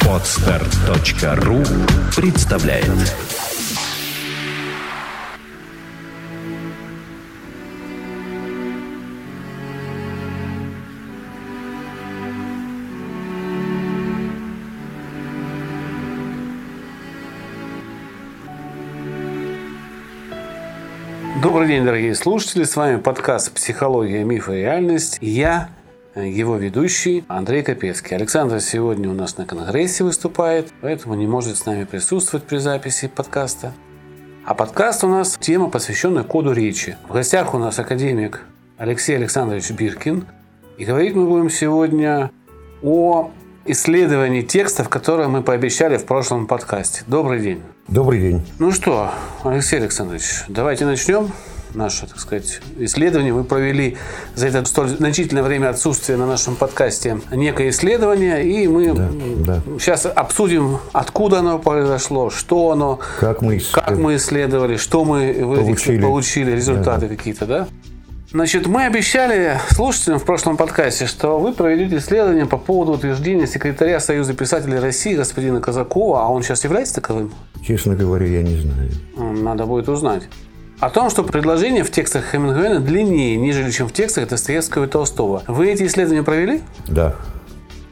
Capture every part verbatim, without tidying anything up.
Podster.ru представляет. Добрый день, дорогие слушатели. С вами подкаст «Психология, миф и реальность». Я, его ведущий, Андрей Копецкий. Александр сегодня у нас на конгрессе выступает, поэтому не может с нами присутствовать при записи подкаста. А подкаст у нас тема, посвященная коду речи. В гостях у нас академик Алексей Александрович Биркин. И говорить мы будем сегодня о исследовании текстов, которые мы пообещали в прошлом подкасте. Добрый день. Добрый день. Ну что, Алексей Александрович, давайте начнем. Наше, так сказать, исследование. Мы провели за это столь значительное время отсутствия на нашем подкасте некое исследование, и мы да, да. сейчас обсудим, откуда оно произошло, что оно, как мы, как мы исследовали, что мы получили, получили результаты да, да. какие-то, да? Значит, мы обещали слушателям в прошлом подкасте, что вы проведете исследование по поводу утверждения секретаря Союза писателей России господина Казакова, а он сейчас является таковым? Честно говоря, я не знаю. Надо будет узнать. О том, что предложения в текстах Хемингуэя длиннее, нежели чем в текстах Достоевского и Толстого. Вы эти исследования провели? Да.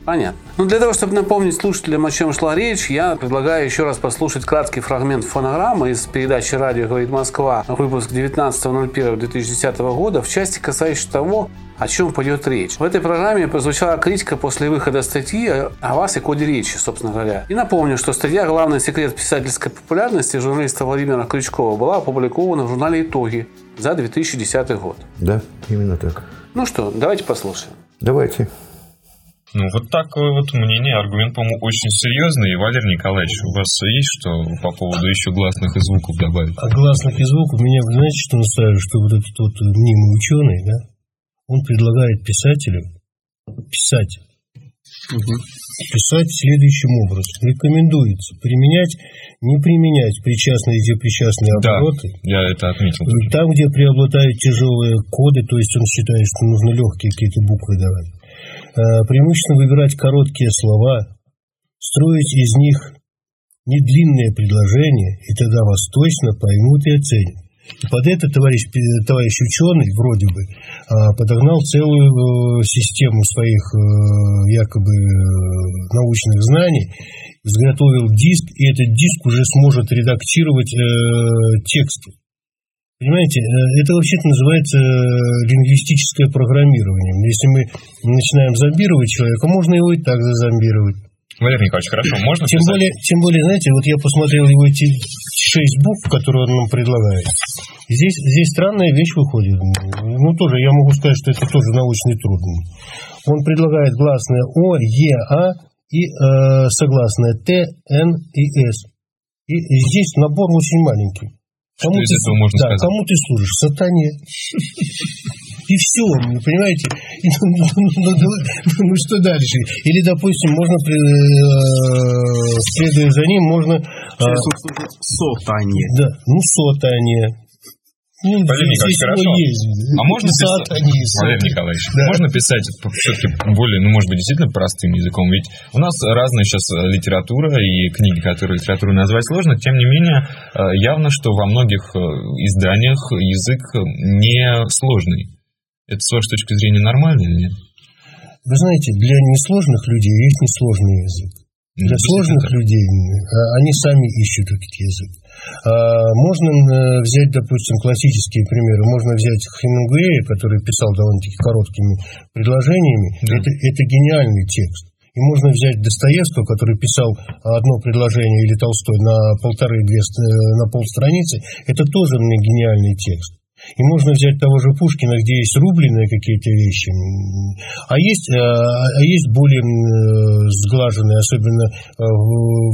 Понятно. Ну, для того, чтобы напомнить слушателям, о чем шла речь, я предлагаю еще раз послушать краткий фрагмент фонограммы из передачи «Радио говорит Москва», выпуск девятнадцатого ноль первого две тысячи десятого года, в части, касающейся того, о чем пойдет речь. В этой программе прозвучала критика после выхода статьи о вас и коде речи, собственно говоря. И напомню, что статья «Главный секрет писательской популярности» журналиста Владимира Крючкова была опубликована в журнале «Итоги» за две тысячи десятый год. Да, именно так. Ну что, давайте послушаем. Давайте. Ну, вот такое вот мнение. Аргумент, по-моему, очень серьезный. И, Валер Николаевич, у вас есть что по поводу еще гласных и звуков добавить? А гласных и звуков меня, знаете, что наставили? Что вот этот вот мнимый ученый, да, он предлагает писателю писать. Угу. Писать следующим образом. Рекомендуется применять, не применять причастные и депричастные обороты. Да, я это отметил. Там, где преобладают тяжелые коды, то есть он считает, что нужно легкие какие-то буквы давать. Преимущественно выбирать короткие слова, строить из них недлинные предложения, и тогда вас точно поймут и оценят. И под это товарищ, товарищ ученый, вроде бы, подогнал целую систему своих якобы научных знаний, изготовил диск, и этот диск уже сможет редактировать тексты. Понимаете, это вообще-то называется лингвистическое программирование. Если мы начинаем зомбировать человека, можно его и так зазомбировать. Валерий Николаевич, хорошо, можно тем более, тем более, знаете, вот я посмотрел его эти шесть букв, которые он нам предлагает. Здесь, здесь странная вещь выходит. Ну, тоже я могу сказать, что это тоже научный труд. Он предлагает гласное О, Е, А и э, согласное Т, Н и С. И здесь набор очень маленький. Кому ты, да, кому ты служишь? Сатане. И все, понимаете? Ну, что дальше? Или, допустим, можно, следуя за ним, можно... Сатане. Да, ну, сатане. Валерий Николаевич, хорошо. А можно писать, Валерий Николаевич, да. можно писать все-таки более, ну, может быть, действительно простым языком? Ведь у нас разная сейчас литература и книги, которые литературу назвать сложно. Тем не менее, явно, что во многих изданиях язык не сложный. Это, с вашей точки зрения, нормально или нет? Вы знаете, для несложных людей есть несложный язык. Для сложных людей они сами ищут этот язык. Можно взять, допустим, классические примеры. Можно взять Хемингуэя, который писал довольно-таки короткими предложениями. Да. Это, это гениальный текст. И можно взять Достоевского, который писал одно предложение, или Толстой на полторы-две, на полстраницы. Это тоже гениальный текст. И можно взять того же Пушкина, где есть рубленые какие-то вещи, а есть, а есть более сглаженные, особенно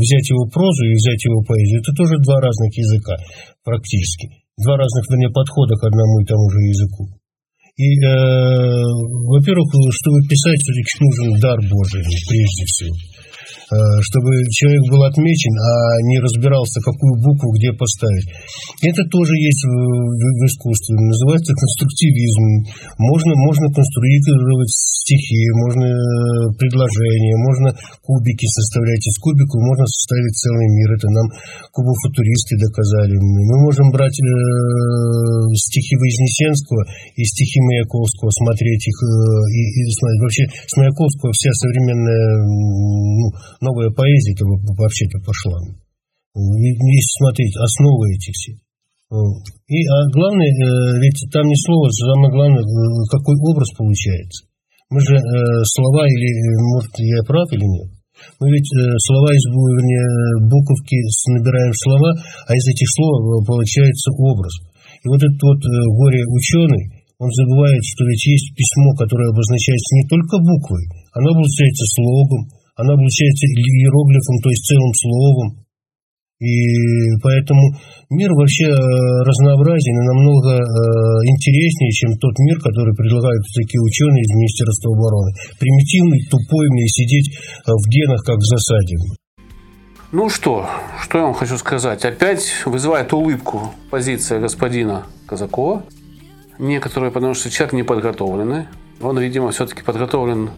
взять его прозу и взять его поэзию. Это тоже два разных языка практически, два разных, вернее, подхода к одному и тому же языку. И, э, во-первых, чтобы писать, все-таки нужен дар Божий прежде всего. чтобы человек был отмечен, а не разбирался, какую букву где поставить. Это тоже есть в искусстве. Называется конструктивизм. Можно, можно конструировать стихи, можно предложения, можно кубики составлять. Из кубиков можно составить целый мир. Это нам кубофутуристы доказали. Мы можем брать стихи Вознесенского и стихи Маяковского, смотреть их. И, и, вообще, с Маяковского вся современная, ну, новая поэзия вообще-то пошла. Если смотреть основы этих всех. И а главное, ведь там не слово, самое главное, какой образ получается. Мы же слова, или, может, я прав или нет, мы ведь слова из вернее, буковки набираем слова, а из этих слов получается образ. И вот этот вот горе-ученый, он забывает, что ведь есть письмо, которое обозначается не только буквой, оно обозначается слогом, оно обозначается иероглифом, то есть целым словом. И поэтому мир вообще разнообразен и намного интереснее, чем тот мир, который предлагают такие ученые из Министерства обороны. Примитивный, тупой, мне сидеть в генах, как в засаде. Ну что, что я вам хочу сказать? Опять вызывает улыбку позиция господина Казакова. Некоторые, потому что человек не подготовленный. Он, видимо, все-таки подготовлен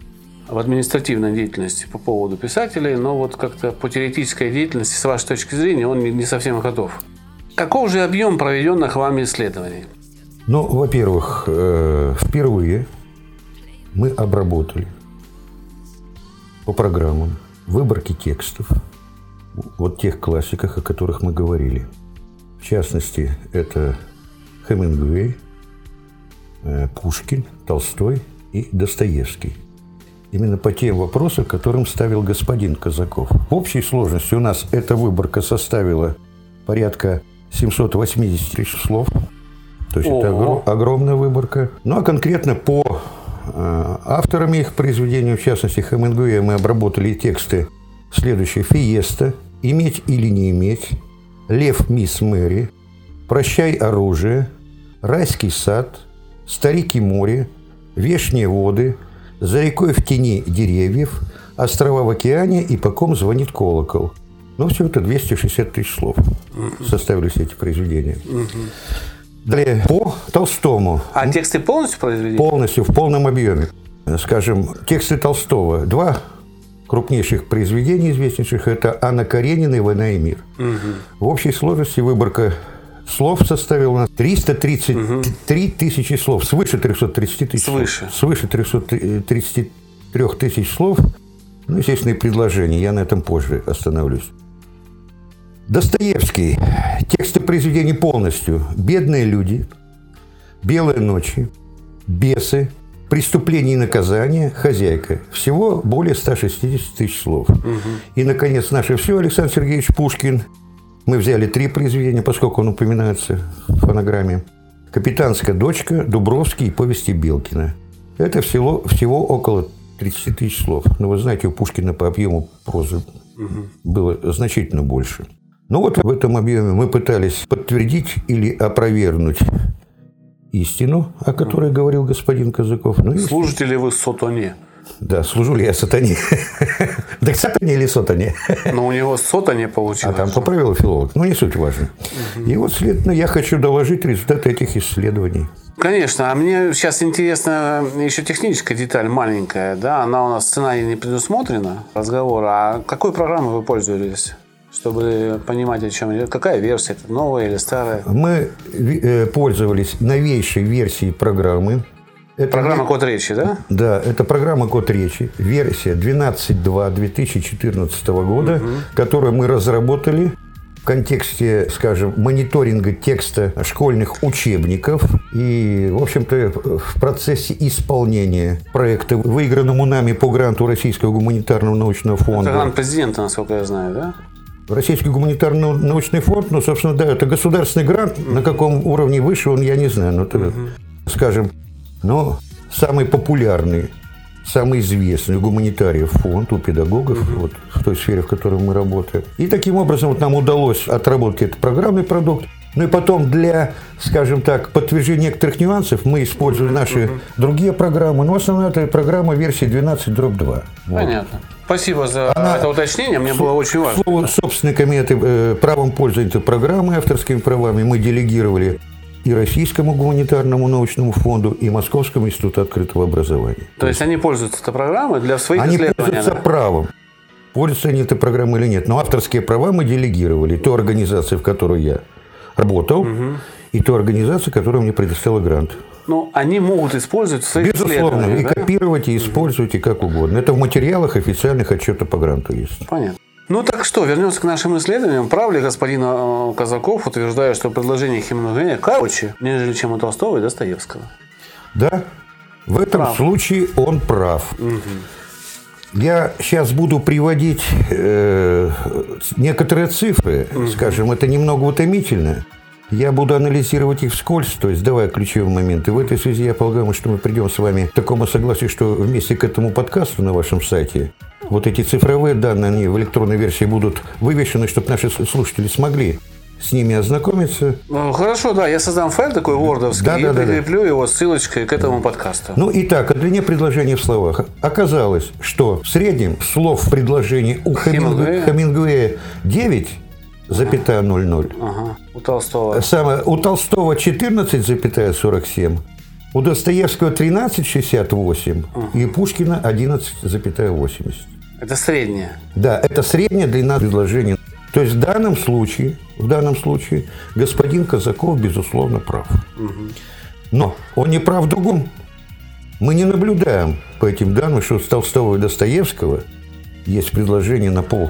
в административной деятельности по поводу писателей, но вот как-то по теоретической деятельности, с вашей точки зрения, он не совсем готов. Каков же объем проведенных вами исследований? Ну, во-первых, впервые мы обработали по программам выборки текстов, вот тех классиках, о которых мы говорили. В частности, это Хемингуэй, Пушкин, Толстой и Достоевский. Именно по тем вопросам, которым ставил господин Казаков. В общей сложности у нас эта выборка составила порядка семьсот восемьдесят слов. То есть О-о-о. это огром, огромная выборка. Ну а конкретно по э, авторам их произведений, в частности Хемингуэя, мы обработали тексты следующие: «Фиеста», «Иметь или не иметь», «Лев мис Мэри», «Прощай оружие», «Райский сад», «Старик и море», «Вешние воды», «За рекой в тени деревьев», «Острова в океане» и «По ком звонит колокол». Ну, все это двести шестьдесят тысяч слов составили все эти произведения. Далее, по Толстому. А тексты полностью произведения? Полностью, в полном объеме. Скажем, тексты Толстого. Два крупнейших произведения известнейших – это «Анна Каренина» и «Война и мир». В общей сложности выборка слов составил у нас триста тридцать три тысячи слов, свыше трёхсот тридцати тысяч Свыше. Свыше трёхсот тридцати трёх тысяч слов. Ну, естественно, и предложения. Я на этом позже остановлюсь. Достоевский. Тексты произведений полностью. «Бедные люди», «Белые ночи», «Бесы», «Преступление и наказание», «Хозяйка». Всего более ста шестидесяти тысяч слов. Угу. И, наконец, наше все, Александр Сергеевич Пушкин. Мы взяли три произведения, поскольку он упоминается в фонограмме. «Капитанская дочка», «Дубровский» и «Повести Белкина». Это всего, всего около тридцати тысяч слов. Но вы знаете, у Пушкина по объему прозы было значительно больше. Но вот в этом объеме мы пытались подтвердить или опровергнуть истину, о которой говорил господин Казаков. Ну, служите ли вы сатане? Да, служу ли я сатане? Да сатане или сатане? Но у него сатане получилось. А там поправил филолог. Ну, не суть важно. Угу. И вот, следовательно, я хочу доложить результаты этих исследований. Конечно. А мне сейчас интересна еще техническая деталь маленькая. Да, она у нас в сценарии не предусмотрена, разговора. А какой программой вы пользовались, чтобы понимать, о чем идет? Какая версия? Это новая или старая? Мы пользовались новейшей версией программы. Это программа «Код речи», да? Да, это программа «Код речи», версия двенадцать точка два две тысячи четырнадцатого года, угу. которую мы разработали в контексте, скажем, мониторинга текста школьных учебников. И, в общем-то, в процессе исполнения проекта, выигранному нами по гранту Российского гуманитарного научного фонда. Это грант президента, насколько я знаю, да? Российский гуманитарный научный фонд, ну, собственно, да, это государственный грант. Угу. На каком уровне выше он, я не знаю. Но это, угу. скажем... Но самый популярный, самый известный у гуманитариев фонд, у педагогов, mm-hmm. вот, в той сфере, в которой мы работаем. И таким образом вот, нам удалось отработать этот программный продукт. Ну и потом для, скажем так, подтверждения некоторых нюансов мы используем наши угу. другие программы. Но в основном это программа версии двенадцать дробь два. Понятно. Вот. Спасибо за Она, это уточнение, мне было очень важно. Слово собственниками этой, э, правом пользования этой программы, авторскими правами мы делегировали и Российскому гуманитарному научному фонду, и Московскому институту открытого образования. То, То есть они пользуются этой программой для своих они исследований? Они пользуются правом. Пользуются они этой программой или нет. Но авторские права мы делегировали той организации, в которой я работал, угу. и той организации, которая мне предоставила грант. Ну, они могут использовать в своих исследованиях. Безусловно, и да? копировать, и использовать, и как угодно. Это в материалах официальных отчета по гранту есть. Понятно. Ну так что, вернемся к нашим исследованиям. Прав ли господин Казаков, утверждая, что предложение Хемингуэя короче, нежели чем у Толстого и Достоевского? Да, в этом прав. случае он прав. Угу. Я сейчас буду приводить э, некоторые цифры, угу. скажем, это немного утомительно. Я буду анализировать их вскользь, то есть давая ключевые моменты. В этой связи я полагаю, что мы придем с вами к такому согласию, что вместе к этому подкасту на вашем сайте вот эти цифровые данные, они в электронной версии будут вывешены, чтобы наши слушатели смогли с ними ознакомиться. Ну, хорошо, да, я создам файл такой вордовский да, и да, прикреплю да. его ссылочкой к этому подкасту. Ну и так, о длине предложения в словах. Оказалось, что в среднем слов в предложении у Хемингуэя, Хемингуэя девять запятая ноль ноль. Ага. У Толстого. Самое, у Толстого четырнадцать запятая сорок семь, у Достоевского тринадцать запятая шестьдесят восемь ага. и Пушкина одиннадцать запятая восемьдесят. Это средняя? Да, это средняя длина предложения. То есть в данном случае, в данном случае господин Казаков, безусловно, прав. Угу. Но он не прав в другом. Мы не наблюдаем по этим данным, что у Толстого и Достоевского есть предложение на пол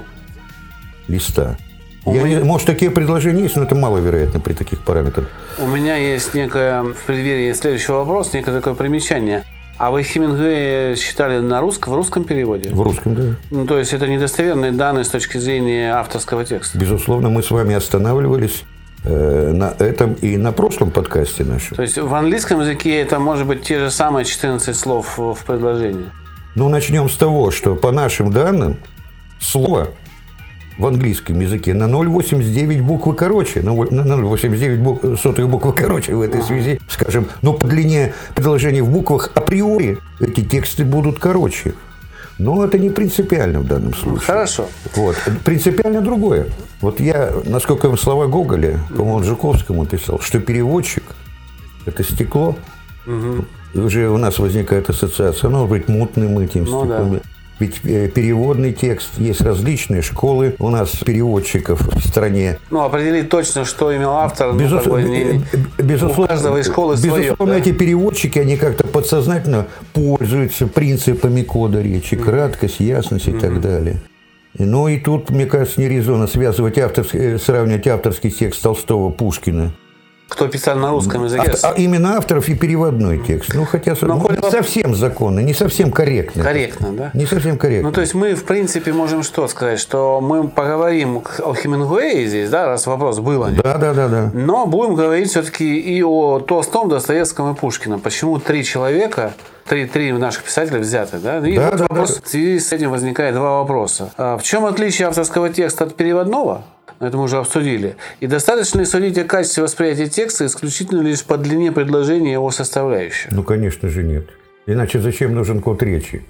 листа. Я меня... не, может, такие предложения есть, но это маловероятно при таких параметрах. У меня есть некое, в преддверии следующего вопроса, некое такое примечание. А вы Хемингуэя считали на русском, в русском переводе? В русском, да. Ну, то есть это недостоверные данные с точки зрения авторского текста? Безусловно, мы с вами останавливались э, на этом и на прошлом подкасте нашем. То есть в английском языке это может быть те же самые четырнадцать слов в предложении? Ну, начнем с того, что по нашим данным слово... в английском языке на ноль целых восемьдесят девять сотых буквы короче, на ноль целых восемьдесят девять сотых буквы короче в этой связи, скажем, но по длине предложений в буквах априори эти тексты будут короче. Но это не принципиально в данном случае. Хорошо. Вот. Принципиально другое. Вот я, насколько я слова Гоголя, по-моему, Жуковскому писал, что переводчик – это стекло. Угу. И уже у нас возникает ассоциация, оно может быть мутным этим ну, стеклом. Да. Ведь переводный текст, есть различные школы у нас переводчиков в стране. Ну, определить точно, что имел автор, безус... ну, не... безусловно, у каждого из школы безусловно, свое. Безусловно, да? Эти переводчики, они как-то подсознательно пользуются принципами кода речи, mm-hmm. краткость, ясность и mm-hmm. так далее. Ну и тут, мне кажется, нерезонно связывать авторский, сравнивать авторский текст Толстого, Пушкина. Кто писал на русском языке. А, а именно авторов и переводной текст. Ну, хотя ну, не вопрос... совсем законно, не совсем корректно. Корректно, да? Не совсем корректно. Ну, то есть мы, в принципе, можем что сказать, что мы поговорим о Хемингуэе здесь, да, раз вопрос был. Да, да, да, да. Но будем говорить все-таки и о Толстом, Достоевском и Пушкине. Почему три человека... Три, три наших писателей взяты, да? И да, вот да, вопрос, да. В связи с этим возникает два вопроса. А в чем отличие авторского текста от переводного? Это мы уже обсудили. И достаточно ли судить о качестве восприятия текста исключительно лишь по длине предложения его составляющих? Ну, конечно же, нет. Иначе зачем нужен код речи?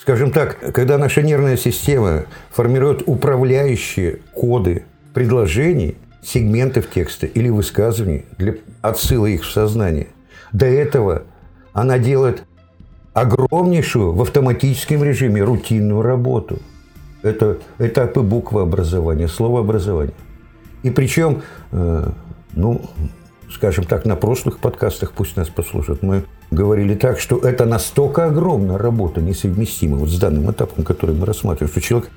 Скажем так, когда наша нервная система формирует управляющие коды предложений, сегментов текста или высказываний для отсыла их в сознание, до этого она делает... огромнейшую в автоматическом режиме рутинную работу. Это этапы буквообразования, словообразования. И причем, э, ну, скажем так, на прошлых подкастах, пусть нас послушают, мы говорили так, что это настолько огромная работа, несовместимая вот с данным этапом, который мы рассматриваем, что человек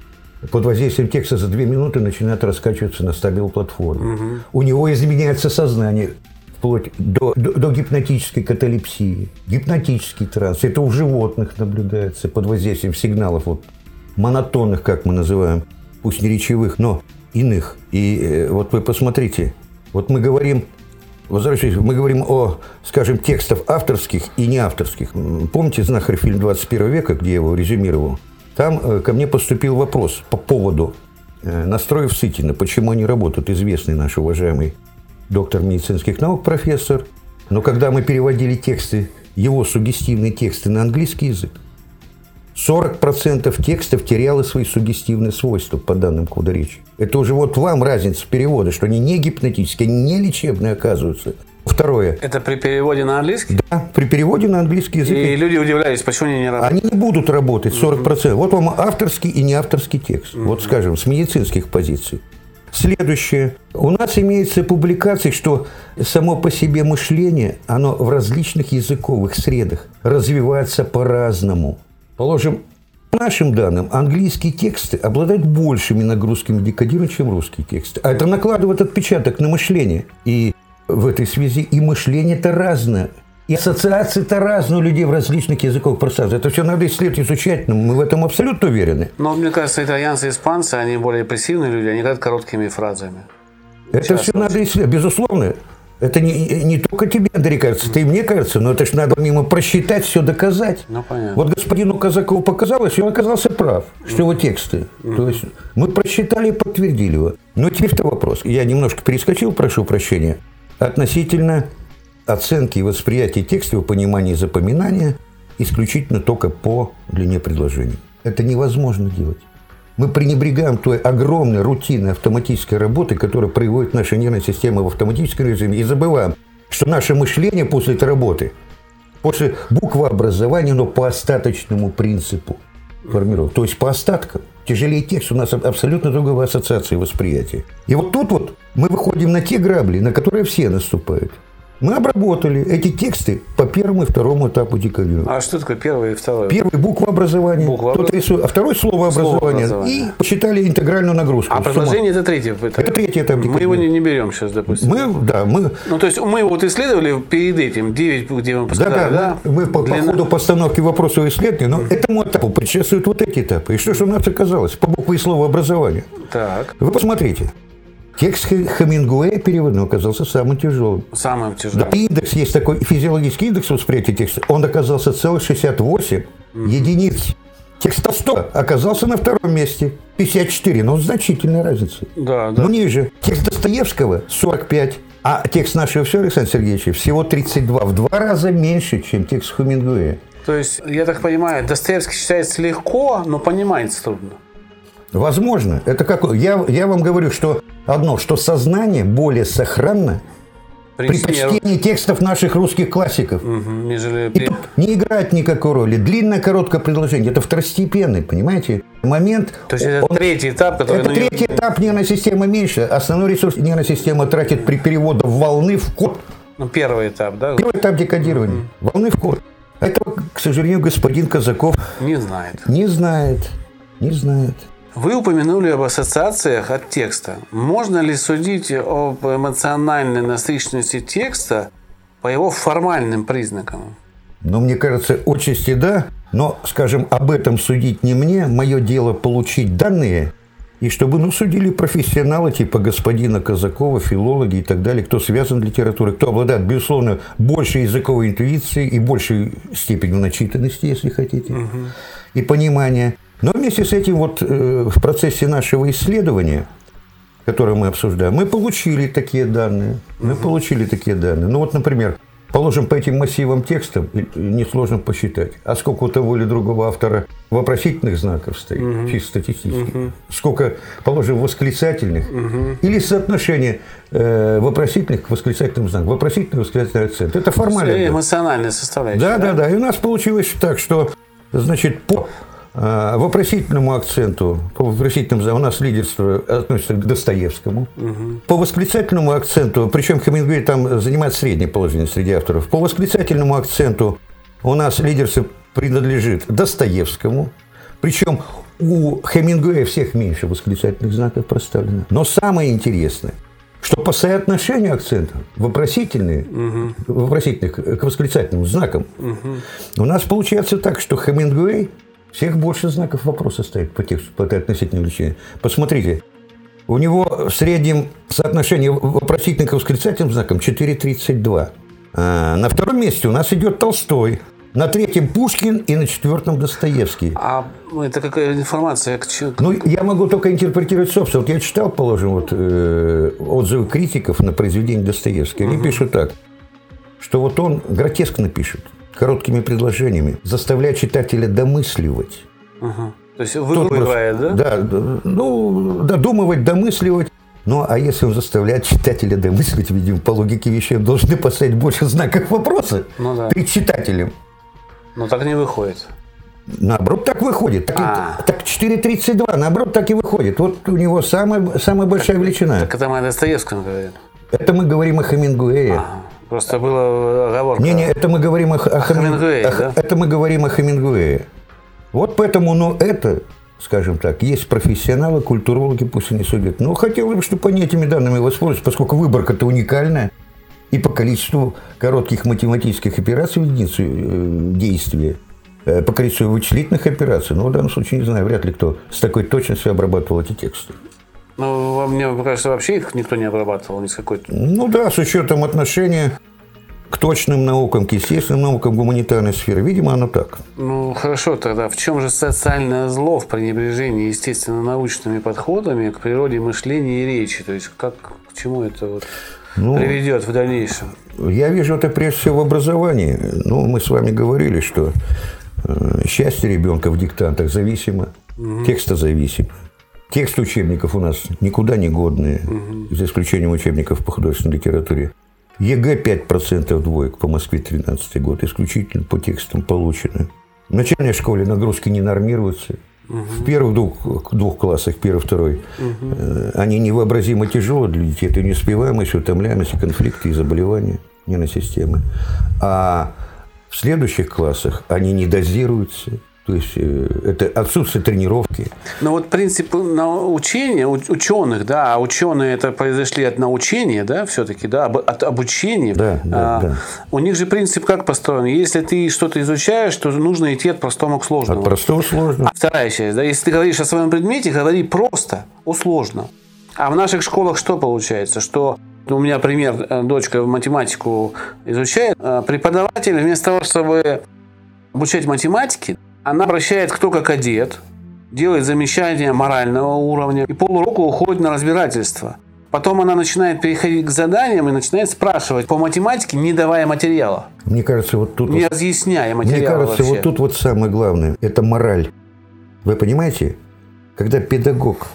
под воздействием текста за две минуты начинает раскачиваться на стабил-платформе. Угу. У него изменяется сознание. Вплоть до, до, до гипнотической каталепсии, гипнотический транс. Это у животных наблюдается под воздействием сигналов, вот, монотонных, как мы называем, пусть не речевых, но иных. И э, вот вы посмотрите, вот мы говорим, возвращаясь, мы говорим о, скажем, текстах авторских и неавторских. Помните «Знахарь» фильм двадцать первого века, где я его резюмировал? Там э, ко мне поступил вопрос по поводу э, настроев Сытина, почему они работают, известный наш уважаемый доктор медицинских наук, профессор. Но когда мы переводили тексты, его суггестивные тексты на английский язык, сорок процентов текстов теряло свои суггестивные свойства по данным кода речи. Это уже вот вам разница в переводе, что они не гипнотические, они не лечебные оказываются. Второе. Это при переводе на английский? Да, при переводе на английский язык. И люди удивлялись, почему они не работают? Они не будут работать сорок процентов. Uh-huh. Вот вам авторский и неавторский текст. Uh-huh. Вот, скажем, с медицинских позиций. Следующее. У нас имеются публикации, что само по себе мышление, оно в различных языковых средах развивается по-разному. Положим, по нашим данным, английские тексты обладают большими нагрузками декодирования, чем русские тексты. А это накладывает отпечаток на мышление. И в этой связи и мышление-то разное, и ассоциации-то разные у людей в различных языковых пространствах. Это все надо исследовать, изучать, но мы в этом абсолютно уверены. Но мне кажется, итальянцы и испанцы, они более импрессивные люди, они говорят короткими фразами. Это Сейчас все раз. надо исследовать, безусловно. Это не, не только тебе, Андрей, кажется, это и мне кажется, но это же надо мимо просчитать, все доказать. Ну, понятно. Вот господину Казакову показалось, и он оказался прав, что его тексты. Mm-hmm. То есть мы просчитали и подтвердили его. Но теперь-то вопрос. Я немножко перескочил, прошу прощения. Относительно оценки и восприятия текста, его понимания и запоминания исключительно только по длине предложений. Это невозможно делать. Мы пренебрегаем той огромной рутинной автоматической работой, которая приводит наша нервная система в автоматическом режиме, и забываем, что наше мышление после этой работы, после буквообразования, но по остаточному принципу формируется. То есть по остаткам. Тяжелее текст, у нас абсолютно другого ассоциации восприятия. И вот тут вот мы выходим на те грабли, на которые все наступают. Мы обработали эти тексты по первому и второму этапу декодирования. А что такое первое и второе? Первый – буквообразование, а второй – словообразование. И посчитали интегральную нагрузку. А предложение – это третий этап? Это третий этап декодирования. Мы его не, не берем сейчас, допустим. Мы, да, мы... Ну, то есть, мы вот исследовали перед этим, девять, где мы посчитали, да? Да, да. мы, мы по, по ходу постановки вопросов исследования, но mm-hmm. этому этапу предшествуют вот эти этапы. И что же у нас оказалось по букве и словообразованию? Так. Вы посмотрите. Текст Хемингуэя переводной оказался самым тяжелым. Самым тяжелым. Да, индекс, есть такой физиологический индекс восприятия текста, он оказался целых шестьдесят восемь mm-hmm. единиц. Текст Толстого оказался на втором месте, пятьдесят четыре, но значительная разница. Да, да. Но ниже. Текст Достоевского сорок пять, а текст нашего всего Александра Сергеевича всего тридцать два, в два раза меньше, чем текст Хемингуэя. То есть, я так понимаю, Достоевский читается легко, но понимается трудно. Возможно. Это как... Я, я вам говорю, что одно, что сознание более сохранно при, при чтении текстов наших русских классиков. Угу, нежели... И тут не играет никакой роли. Длинное, короткое предложение. Это второстепенный, понимаете, момент. То есть это он... третий этап, который... Это ну, третий не... этап, нервная система меньше. Основной ресурс нервная система тратит при переводе волны в код. Ну, первый этап, да? Первый этап декодирования. Угу. Волны в код. Этого, к сожалению, господин Казаков... Не знает. Не знает. Не знает. Вы упомянули об ассоциациях от текста. Можно ли судить об эмоциональной насыщенности текста по его формальным признакам? Ну, мне кажется, отчасти да. Но, скажем, об этом судить не мне. Мое дело получить данные. И чтобы, ну, судили профессионалы типа господина Казакова, филологи и так далее, кто связан с литературой, кто обладает, безусловно, большей языковой интуицией и большей степенью начитанности, если хотите, угу. и понимания. Но вместе с этим вот э, в процессе нашего исследования, которое мы обсуждаем, мы получили такие данные. Мы uh-huh. получили такие данные. Ну вот, например, положим по этим массивам текстам, несложно посчитать, а сколько у того или другого автора вопросительных знаков стоит, uh-huh. чисто статистически, uh-huh. сколько, положим, восклицательных, uh-huh. или соотношение э, вопросительных к восклицательным знакам, вопросительный восклицательный акцент. Это формально. Эмоциональная составляющая. Да, да, да. И у нас получилось так, что, значит, по... вопросительному акценту, по вопросительному, у нас лидерство относится к Достоевскому. Угу. По восклицательному акценту, причем Хемингуэй там занимает среднее положение среди авторов, по восклицательному акценту у нас лидерство принадлежит Достоевскому. Причем у Хемингуэя всех меньше восклицательных знаков проставлено. Но самое интересное, что по соотношению акцентов вопросительные, угу. вопросительных к восклицательным знакам, угу. у нас получается так, что Хемингуэй всех больше знаков вопроса стоит по тексту, по относительному величине. Посмотрите, у него в среднем соотношение вопросительных к восклицательным знакам четыре тридцать два. А на втором месте у нас идет Толстой. На третьем Пушкин и на четвертом Достоевский. А это какая информация? Ну, я могу только интерпретировать собственно. Вот я читал, положим, вот, э, отзывы критиков на произведение Достоевского. Они угу. пишут так, что вот он гротескно пишет, короткими предложениями, заставляя читателя домысливать. Угу. То есть выигрывает, да? Да, ну, додумывать, домысливать. Ну, а если он заставляет читателя домыслить, видимо, по логике вещей, должны поставить больше знаков вопроса ну, да. перед читателем. Но так не выходит. Наоборот, так выходит. Так, а. так четыре тридцать два, наоборот, так и выходит. Вот у него самая, самая большая так, величина. Так это мы о Достоевском говорим. Это мы говорим о Хемингуэе. А, просто была оговорка. Не-не, это мы говорим о, о, о Хемингуэе. О, да? Это мы говорим о Хемингуэе. Вот поэтому, ну, это... Скажем так, есть профессионалы, культурологи, пусть они судят. Но хотелось бы, чтобы они этими данными воспользовались, поскольку выборка-то уникальная. И по количеству коротких математических операций в единицу действия, по количеству вычислительных операций. Но в данном случае, не знаю, вряд ли кто с такой точностью обрабатывал эти тексты. Ну, мне кажется, вообще их никто не обрабатывал, ни с какой-то... Ну да, с учетом отношения... к точным наукам, к естественным наукам, гуманитарной сферы. Видимо, оно так. Ну, хорошо тогда. В чем же социальное зло в пренебрежении естественно-научными подходами к природе мышления и речи? То есть, как, к чему это вот ну, приведет в дальнейшем? Я вижу это прежде всего в образовании. Ну, мы с вами говорили, что счастье ребенка в диктантах зависимо, угу. текстозависимо. Тексты учебников у нас никуда не годные, угу. за исключением учебников по художественной литературе. ЕГЭ пять процентов двоек по Москве тринадцатый год, исключительно по текстам получено. В начальной школе нагрузки не нормируются. Угу. В первых двух, двух классах, первый, второй, угу. э, они невообразимо тяжелы для детей. Это неуспеваемость, утомляемость, конфликты и заболевания нервной системы. А в следующих классах они не дозируются. То есть, это отсутствие тренировки. Но вот принцип учения, ученых, да, а ученые это произошли от научения, да, все-таки, да, от обучения. Да, да, а, да. У них же принцип как построен? Если ты что-то изучаешь, то нужно идти от простого к сложному. От простого к сложному. А вторая часть, да, если ты говоришь о своем предмете, говори просто о сложном. А в наших школах что получается? Что... У меня пример, дочка математику изучает. Преподаватель вместо того, чтобы обучать математике, она обращает кто как одет, делает замечания морального уровня, и полурока уходит на разбирательство. Потом она начинает переходить к заданиям и начинает спрашивать по математике, не давая материала. Мне кажется, вот тут... Не вот, разъясняя материал Мне кажется, вообще. Вот тут вот самое главное – это мораль. Вы понимаете, когда педагог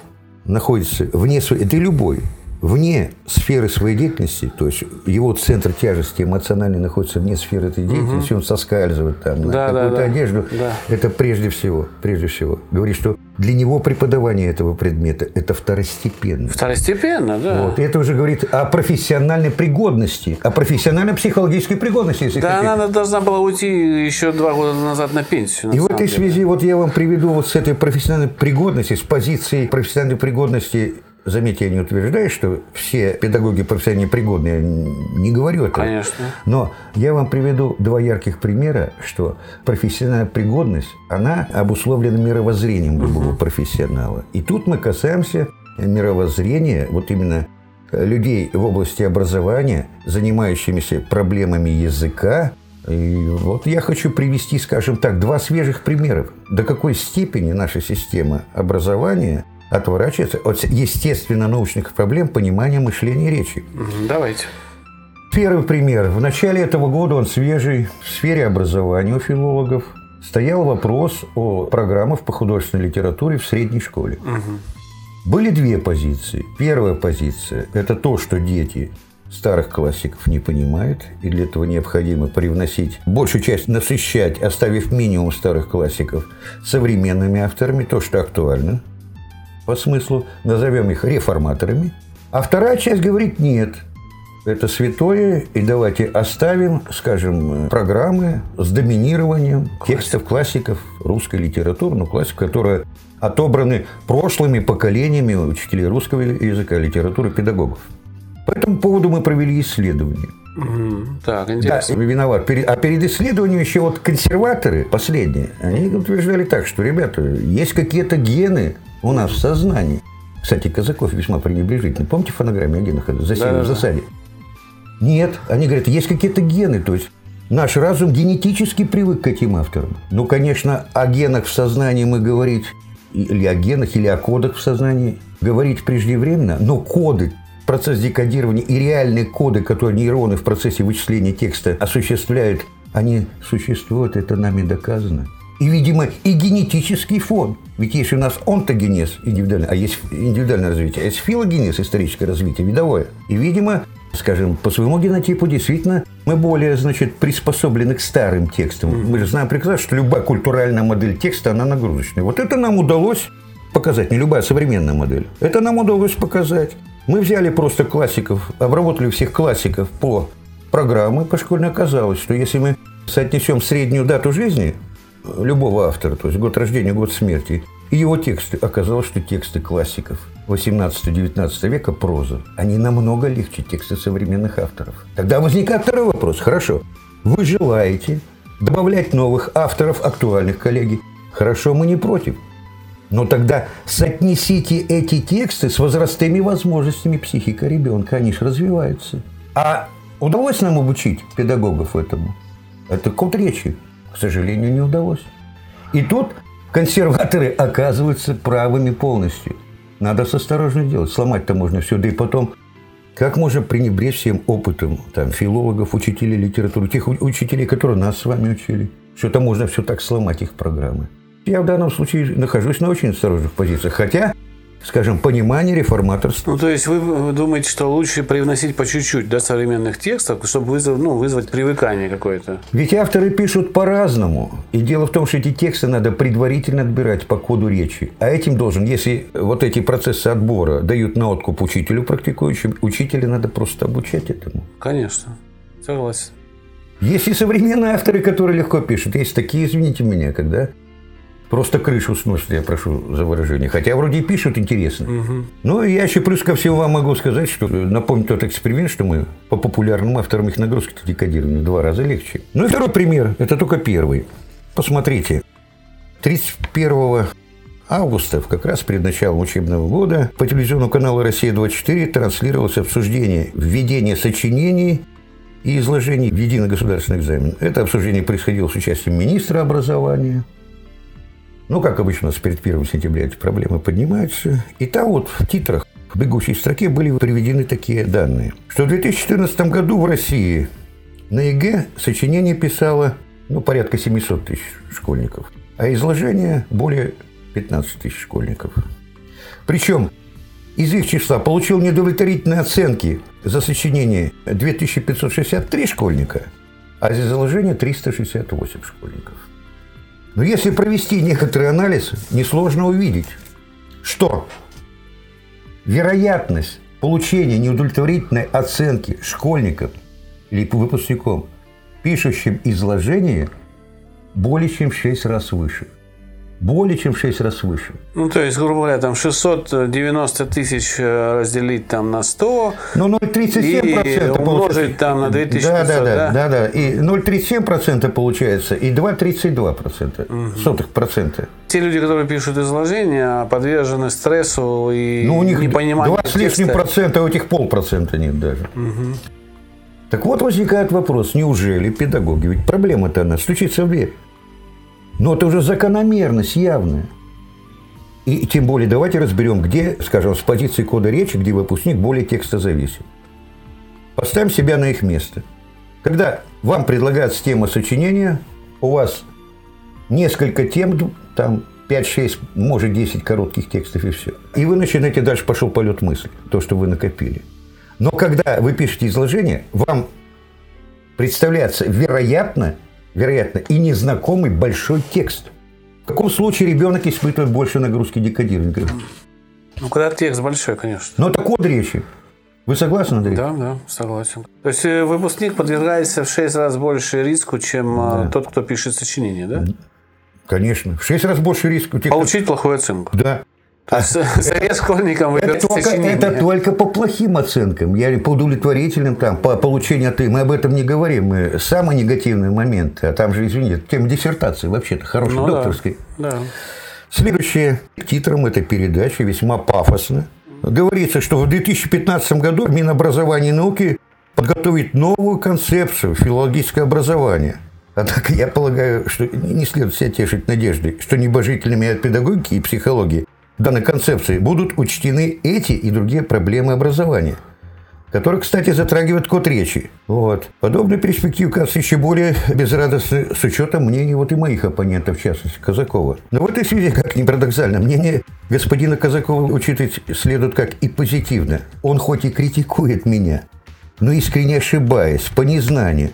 находится вне своей... Да любой, вне сферы своей деятельности, то есть его центр тяжести эмоциональный находится вне сферы этой деятельности, угу. он соскальзывает там да, на какую-то да, одежду, да. это прежде всего, прежде всего. Говорит, что для него преподавание этого предмета – это второстепенно. Второстепенно, да. Вот. И это уже говорит о профессиональной пригодности, о профессионально-психологической пригодности, если да, хотите. Она должна была уйти еще два года назад на пенсию. На и в этой деле. связи вот я вам приведу вот с этой профессиональной пригодности, с позиции профессиональной пригодности. Заметьте, я не утверждаю, что все педагоги профессионально непригодны, я не говорю этого. Конечно. Но я вам приведу два ярких примера, что профессиональная пригодность, она обусловлена мировоззрением любого угу. профессионала. И тут мы касаемся мировоззрения, вот именно людей в области образования, занимающимися проблемами языка. И вот я хочу привести, скажем так, два свежих примера. До какой степени наша система образования отворачивается от естественно-научных проблем понимания мышления и речи. Давайте. Первый пример. В начале этого года, он свежий, в сфере образования у филологов стоял вопрос о программах по художественной литературе в средней школе. Угу. Были две позиции. Первая позиция – это то, что дети старых классиков не понимают, и для этого необходимо привносить большую часть, насыщать, оставив минимум старых классиков современными авторами, то, что актуально. По смыслу, назовем их реформаторами. А вторая часть говорит нет. Это святое, и давайте оставим, скажем, программы с доминированием текстов классиков русской литературы, ну, классиков, которые отобраны прошлыми поколениями учителей русского языка, литературы, педагогов. По этому поводу мы провели исследование. Mm-hmm. Так, интересно. Да, виноват. А перед исследованием еще вот консерваторы, последние, они утверждали так, что, ребята, есть какие-то гены у нас в сознании. Кстати, Казаков весьма пренебрежительно. Помните фонограмме о генах? Засели да, в засаде. Да. Нет. Они говорят, есть какие-то гены. То есть Наш разум генетически привык к этим авторам. Ну, конечно, о генах в сознании мы говорить, или о генах, или о кодах в сознании, говорить преждевременно, но коды, процесс декодирования и реальные коды, которые нейроны в процессе вычисления текста осуществляют, они существуют, это нами доказано. И, видимо, и генетический фон. Ведь если у нас онтогенез индивидуальный, а есть индивидуальное развитие, а есть филогенез, историческое развитие, видовое. И, видимо, скажем, по своему генотипу действительно мы более, значит, приспособлены к старым текстам. Мы же знаем прекрасно, что любая культуральная модель текста, она нагрузочная. Вот это нам удалось показать, не любая современная модель. Это нам удалось показать. Мы взяли просто классиков, обработали всех классиков по программе, по школьной. Оказалось, что если мы соотнесем среднюю дату жизни любого автора, то есть год рождения, год смерти, и его тексты, оказалось, что тексты классиков восемнадцатого-девятнадцатого века, проза, они намного легче текста современных авторов. Тогда возникает второй вопрос. Хорошо, вы желаете добавлять новых авторов, актуальных, коллеги? Хорошо, мы не против. Но тогда соотнесите эти тексты с возрастными возможностями психика ребенка. Они же развиваются. А удалось нам обучить педагогов этому? Это код речи. К сожалению, не удалось. И тут консерваторы оказываются правыми полностью. Надо с осторожностью делать. Сломать-то можно все. Да и потом, как можно пренебречь всем опытом там, филологов, учителей литературы, тех учителей, которые нас с вами учили. Что-то можно все так сломать, их программы. Я в данном случае нахожусь на очень осторожных позициях. Хотя, скажем, понимание реформаторства. Ну, то есть вы думаете, что лучше привносить по чуть-чуть до современных текстов, чтобы вызвать, ну, вызвать привыкание какое-то? Ведь авторы пишут по-разному. И дело в том, что эти тексты надо предварительно отбирать по коду речи. А этим должен, если вот эти процессы отбора дают на откуп учителю практикующему, учителя надо просто обучать этому. Конечно. Согласен. Есть и современные авторы, которые легко пишут. Есть такие, извините меня, когда... Просто крышу сносит, я прошу за выражение. Хотя вроде и пишут интересно. Угу. Ну, и я еще плюс ко всему вам могу сказать, что напомню тот эксперимент, что мы по популярным авторам их нагрузки-то декодированы в два раза легче. Ну и второй пример. Это только первый. Посмотрите. тридцать первого августа, как раз перед началом учебного года, по телевизионному каналу «Россия-двадцать четыре» транслировалось обсуждение введения сочинений и изложений в единый государственный экзамен. Это обсуждение происходило с участием министра образования. Ну, как обычно, у нас перед первого сентября эти проблемы поднимаются. И там вот в титрах, в бегущей строке были приведены такие данные, что в две тысячи четырнадцатом году в России на ЕГЭ сочинение писало, ну, порядка семьсот тысяч школьников, а изложение более пятнадцать тысяч школьников. Причем из их числа получил неудовлетворительные оценки за сочинение две тысячи пятьсот шестьдесят три школьника, а за изложение триста шестьдесят восемь школьников. Но если провести некоторый анализ, несложно увидеть, что вероятность получения неудовлетворительной оценки школьникам или выпускникам, пишущим изложение, более чем в шесть раз выше. Более чем в шесть раз выше. Ну, то есть, грубо говоря, там шестьсот девяносто тысяч разделить там на сто. Ну, ноль целых тридцать семь сотых процента и умножить там на две тысячи пятьсот. Да, да, да, да, да. И ноль целых тридцать семь сотых процента получается, и два целых тридцать два сотых процента. Угу. Сотых процента. Те люди, которые пишут изложения, подвержены стрессу и ну, у них непониманию текста. два с лишним процента, а у них полпроцента нет даже. Угу. Так вот возникает вопрос, неужели педагоги, ведь проблема-то она стучится в дверь. Но это уже закономерность явная. И тем более давайте разберем, где, скажем, с позиции кода речи, где выпускник более текстозависим. Поставим себя на их место. Когда вам предлагается тема сочинения, у вас несколько тем, там пять-шесть, может десять коротких текстов и все. И вы начинаете, дальше пошел полет мысли, то, что вы накопили. Но когда вы пишете изложение, вам представляется вероятно, вероятно, и незнакомый большой текст. В каком случае ребенок испытывает больше нагрузки декодирования? Ну, когда текст большой, конечно. Но это код речи. Вы согласны, Андрей? Да, да, согласен. То есть выпускник подвергается в шесть раз больше риску, чем да. тот, кто пишет сочинение, да? Конечно. В шесть раз больше риску. Получить плохую оценку. Да. А, это, школьникам это, только, это только по плохим оценкам, я по удовлетворительным, там, по получению АТ. Мы об этом не говорим. Мы, самый негативный момент, а там же, извините, тема диссертации вообще-то, хорошей ну, докторской. Да, да. Следующее к титрам этой передачи весьма пафосно. Говорится, что в две тысячи пятнадцатом году Минобразование и науки подготовить новую концепцию филологического образования. Однако я полагаю, что не следует себя тешить надеждой, что небожителями от педагогики и психологии в данной концепции будут учтены эти и другие проблемы образования, которые, кстати, затрагивают код речи. Вот. Подобная перспектива кажется еще более безрадостной с учетом мнений вот и моих оппонентов, в частности, Казакова. Но в этой связи, как ни парадоксально, мнение господина Казакова учитывать следует как и позитивно. Он хоть и критикует меня, но искренне ошибаясь по незнанию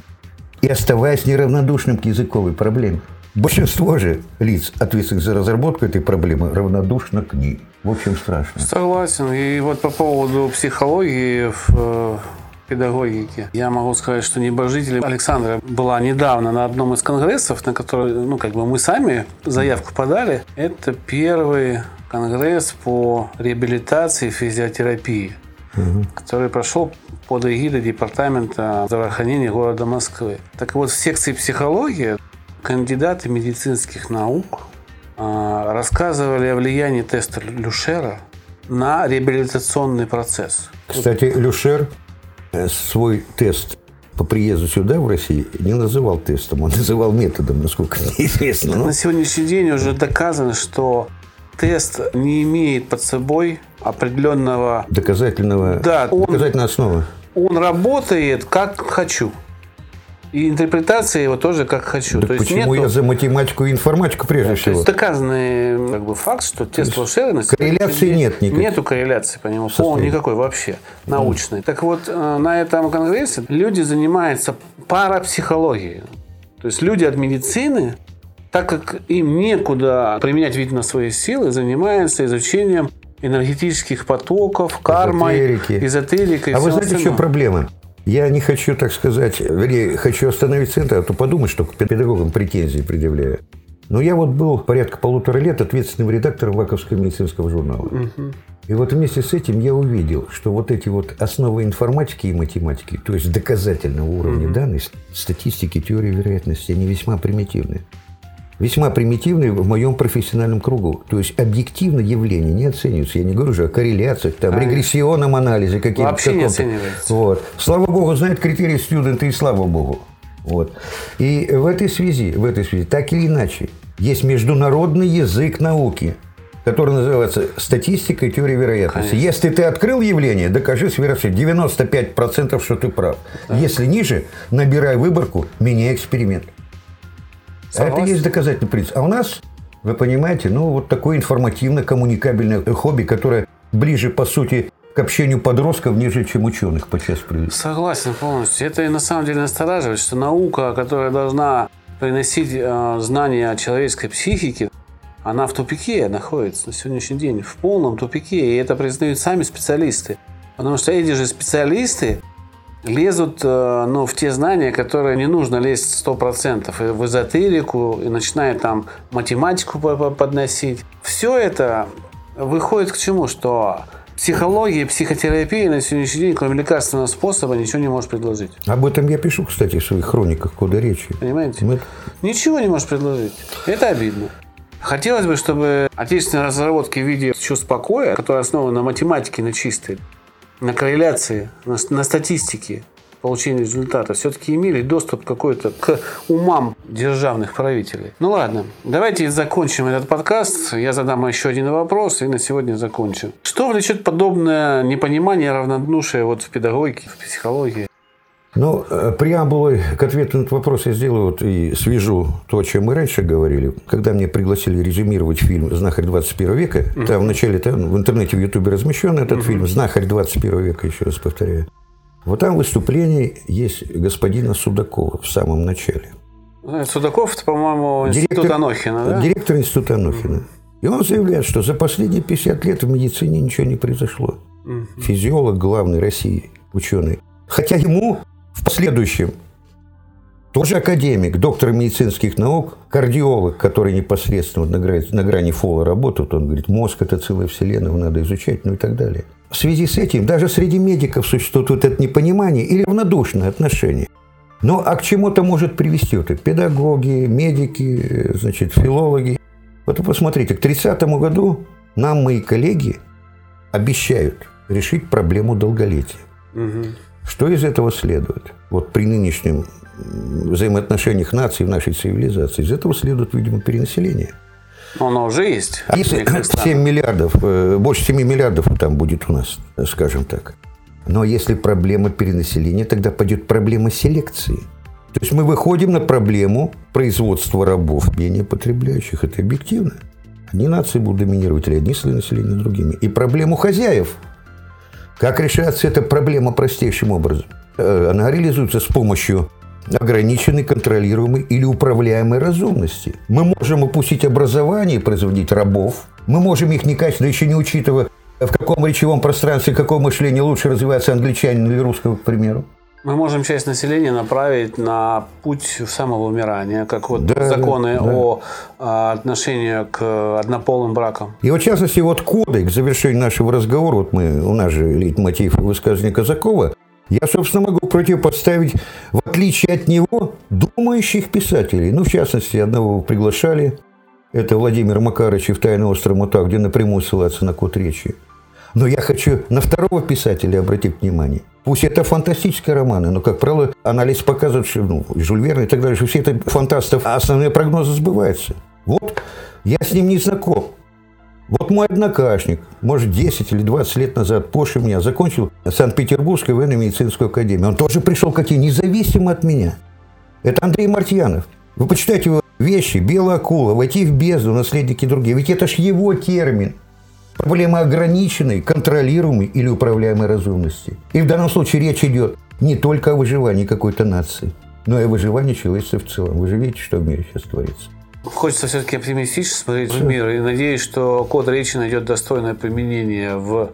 и оставаясь неравнодушным к языковой проблеме. Большинство же лиц, ответственных за разработку этой проблемы, равнодушно к ней. В общем, страшно. Согласен. И вот по поводу психологии в педагогике. Я могу сказать, что небожитель Александра была недавно на одном из конгрессов, на который, ну, как бы мы сами заявку подали. Это первый конгресс по реабилитации и физиотерапии, угу. который прошел под эгидой Департамента здравоохранения города Москвы. Так вот, в секции психологии кандидаты медицинских наук э, рассказывали о влиянии теста Люшера на реабилитационный процесс. Кстати, Люшер свой тест по приезду сюда, в Россию, не называл тестом, он называл методом, насколько мне известно. Но... На сегодняшний день уже доказано, что тест не имеет под собой определенного... Доказательного... Да, он... Доказательной основы. Он работает как хочу. И интерпретация его тоже как хочу. Да, то есть почему нету... я за математику и информатику прежде да, всего? То есть доказанный как бы, факт, что тест Люшера... Корреляции нет никакой. Нету корреляции по нему. О, никакой вообще научной. Mm. Так вот, на этом конгрессе люди занимаются парапсихологией. То есть люди от медицины, так как им некуда применять, видно, свои силы, занимаются изучением энергетических потоков, кармой, эзотерикой. А вы знаете, в чем проблема? Я не хочу, так сказать, вернее, хочу остановиться, а то подумать, что к педагогам претензии предъявляю. Но я вот был порядка полутора лет ответственным редактором Ваковского медицинского журнала. Угу. И вот вместе с этим я увидел, что вот эти вот основы информатики и математики, то есть доказательного уровня угу. данных, статистики, теории вероятности, они весьма примитивны. Весьма примитивны в моем профессиональном кругу. То есть объективно явления не оцениваются. Я не говорю уже о корреляциях, там, а регрессионном анализе какие-то. Вообще не оценивается. Вот. Слава богу, знают критерии студента, и слава богу. Вот. И в этой связи, в этой связи, так или иначе, есть международный язык науки, который называется статистика и теория вероятности. Конечно. Если ты открыл явление, докажи с вероятностью девяносто пять процентов, что ты прав. Так. Если ниже, набирай выборку, меняй эксперимент. А это есть доказательный принцип. А у нас, вы понимаете, ну вот такое информативно-коммуникабельное хобби, которое ближе, по сути, к общению подростков, нежели чем ученых подчас приведет. Согласен полностью. Это и на самом деле настораживает, что наука, которая должна приносить э, знания о человеческой психике, она в тупике находится на сегодняшний день, в полном тупике. И это признают сами специалисты. Потому что эти же специалисты лезут ну, в те знания, которые не нужно лезть сто процентов, и в эзотерику, и начинают там математику подносить. Все это выходит к чему? Что психология и психотерапия на сегодняшний день, кроме лекарственного способа, ничего не может предложить. Об этом я пишу, кстати, в своих хрониках «Кода речи». Понимаете? Мы... Ничего не может предложить. Это обидно. Хотелось бы, чтобы отечественные разработки в виде чувств покоя, которые основаны на математике, на чистой, на корреляции, на, на статистике получения результата все-таки имели доступ какой-то к умам державных правителей. Ну ладно, давайте закончим этот подкаст. Я задам еще один вопрос и на сегодня закончим. Что влечет подобное непонимание, равнодушие вот в педагогике, в психологии? Ну, преамбулой к ответу на этот вопрос я сделаю вот и свяжу то, о чем мы раньше говорили. Когда меня пригласили резюмировать фильм «Знахарь двадцать первого века», uh-huh. там вначале там, в интернете, в Ютубе размещен этот uh-huh. фильм «Знахарь двадцать первого века», еще раз повторяю. Вот там в выступлении есть господина Судакова в самом начале. Судаков, это, по-моему, институт директор, Анохина, да? Директор института Анохина. Uh-huh. И он заявляет, что за последние пятьдесят лет в медицине ничего не произошло. Uh-huh. Физиолог главный России, ученый. Хотя ему... В последующем тоже академик, доктор медицинских наук, кардиолог, который непосредственно на грани, на грани фола работает, он говорит, мозг – это целая вселенная, его надо изучать, ну и так далее. В связи с этим даже среди медиков существует вот это непонимание или равнодушное отношение. Но а к чему-то может привести вот это педагоги, медики, значит, филологи. Вот вы посмотрите, к тридцатому году нам мои коллеги обещают решить проблему долголетия. Угу. Что из этого следует? Вот при нынешнем взаимоотношениях наций в нашей цивилизации из этого следует, видимо, перенаселение. Но оно уже есть. семь миллиардов, больше семи миллиардов там будет у нас, скажем так. Но если проблема перенаселения, тогда пойдет проблема селекции. То есть мы выходим на проблему производства рабов, менее потребляющих. Это объективно. Одни нации будут доминировать, или одни слои населения другими. И проблему хозяев. Как решается эта проблема простейшим образом? Она реализуется с помощью ограниченной, контролируемой или управляемой разумности. Мы можем упустить образование и производить рабов. Мы можем их некачественно, еще не учитывая, в каком речевом пространстве, какое мышление лучше развивается англичанин или русского, к примеру. Мы можем часть населения направить на путь самовымирания, как вот да, законы да, да. о отношении к однополым бракам. И вот, в частности, вот коды, к завершению нашего разговора, вот мы, у нас же лейтмотив высказывания Казакова, я, собственно, могу противопоставить, в отличие от него, думающих писателей. Ну, в частности, одного приглашали, это Владимир Макарыча в «Тайны острова Мута», где напрямую ссылаться на код речи. Но я хочу на второго писателя обратить внимание. Пусть это фантастические романы, но, как правило, анализ показывает, что ну, Жюль Верн и так далее, что все это фантастов, а основные прогнозы сбываются. Вот я с ним не знаком. Вот мой однокашник, может, десять или двадцать лет назад, позже меня, закончил Санкт-Петербургскую военно-медицинскую академию. Он тоже пришел к этой независимо от меня. Это Андрей Мартьянов. Вы почитайте его вещи «Белая акула», «Войти в бездну», «Наследники другие». Ведь это ж его термин. Проблема ограниченной, контролируемой или управляемой разумности. И в данном случае речь идет не только о выживании какой-то нации, но и о выживании человечества в целом. Вы же видите, что в мире сейчас творится. Хочется все-таки оптимистично смотреть да. в мир. И надеюсь, что код речи найдет достойное применение в,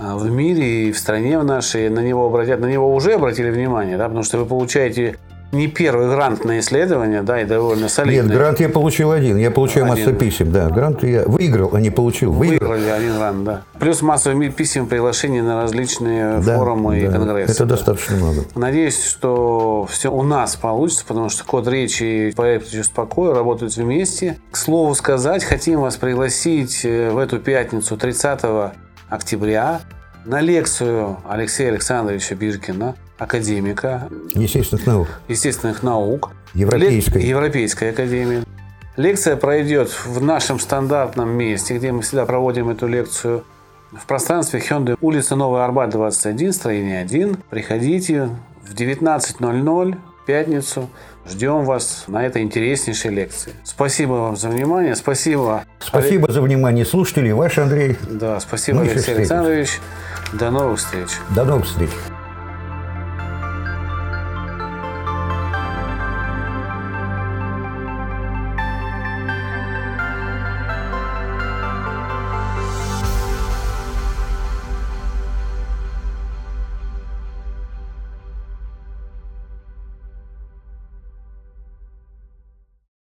в мире и в стране в нашей. На него обратят, на него уже обратили внимание, да, потому что вы получаете не первый грант на исследование, да, и довольно солидный. Нет, грант я получил один. Я получаю один. Массу писем, да. Грант я выиграл, а не получил. Выиграл. Выиграли один грант, да. Плюс массу писем, приглашений на различные да, форумы да, и конгрессы. Это да. достаточно много. Надеюсь, что все у нас получится, потому что код речи и проект «Покой» работают вместе. К слову сказать, хотим вас пригласить в эту пятницу, тридцатого октября, на лекцию Алексея Александровича Биркина, академика естественных наук, естественных наук Европейской. Лек... Европейской академии. Лекция пройдет в нашем стандартном месте, где мы всегда проводим эту лекцию, в пространстве Хёнде, улица Новый Арбат, двадцать один, строение один. Приходите в девятнадцать ноль ноль, пятницу. Ждем вас на этой интереснейшей лекции. Спасибо вам за внимание. Спасибо. Спасибо Олег... за внимание слушателей. Ваш Андрей. Да, спасибо, Алексей Александрович. До новых встреч. До новых встреч.